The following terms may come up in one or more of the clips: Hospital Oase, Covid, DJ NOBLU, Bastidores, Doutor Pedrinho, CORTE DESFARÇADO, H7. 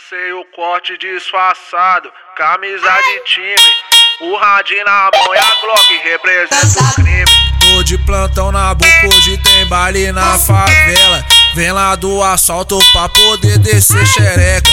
lancei o corte disfarçado, camisa de time, o radinho na mão e a Glock representa o crime. Tô de plantão na boca, hoje tem baile na favela. Vem lá do assalto pra poder descer xereca.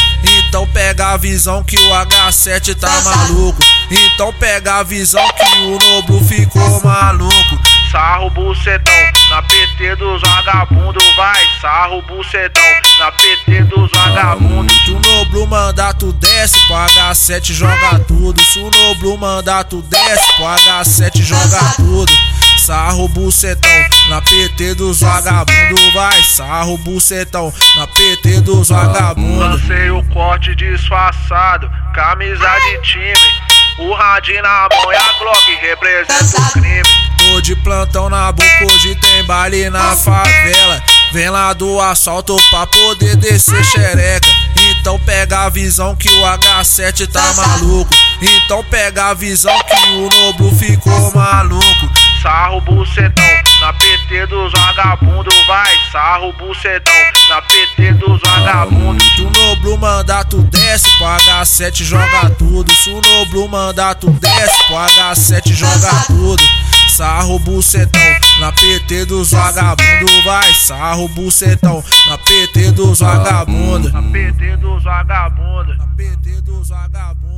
Então pega a visão que o H7 tá maluco. Então pega a visão que o Noblu ficou maluco. Sarro bucetão na PT dos vagabundos, vai. Sarro bucetão na PT dos vagabundos. Se o Noblu mandar tu desce, pro H7 joga tudo. Se o Noblu mandar tu desce, pro H7 joga tudo. Sarro bucetão na PT dos vagabundos, vai. Sarro bucetão na PT dos vagabundos. Lancei o corte disfarçado, camisa de time, o radinho na mão e a Glock representa o crime. Tô de plantão na boca, hoje tem baile na favela. Vem lá do assalto pra poder descer xereca. Então pega a visão que o H7 tá maluco. Então pega a visão que o Noblu ficou maluco. Sarro bucetão na PT dos vagabundos, vai. Sarro bucetão na PT dos vagabundos. Se o Noblu mandar tu desce, pro H7 joga tudo. Se o Noblu mandar tu desce, pro H7 joga tudo. Sarro bucetão na PT dos vagabundos, vai. Sarro bucetão na PT dos vagabundos. Na PT dos vagabundos. Na PT dos vagabundos.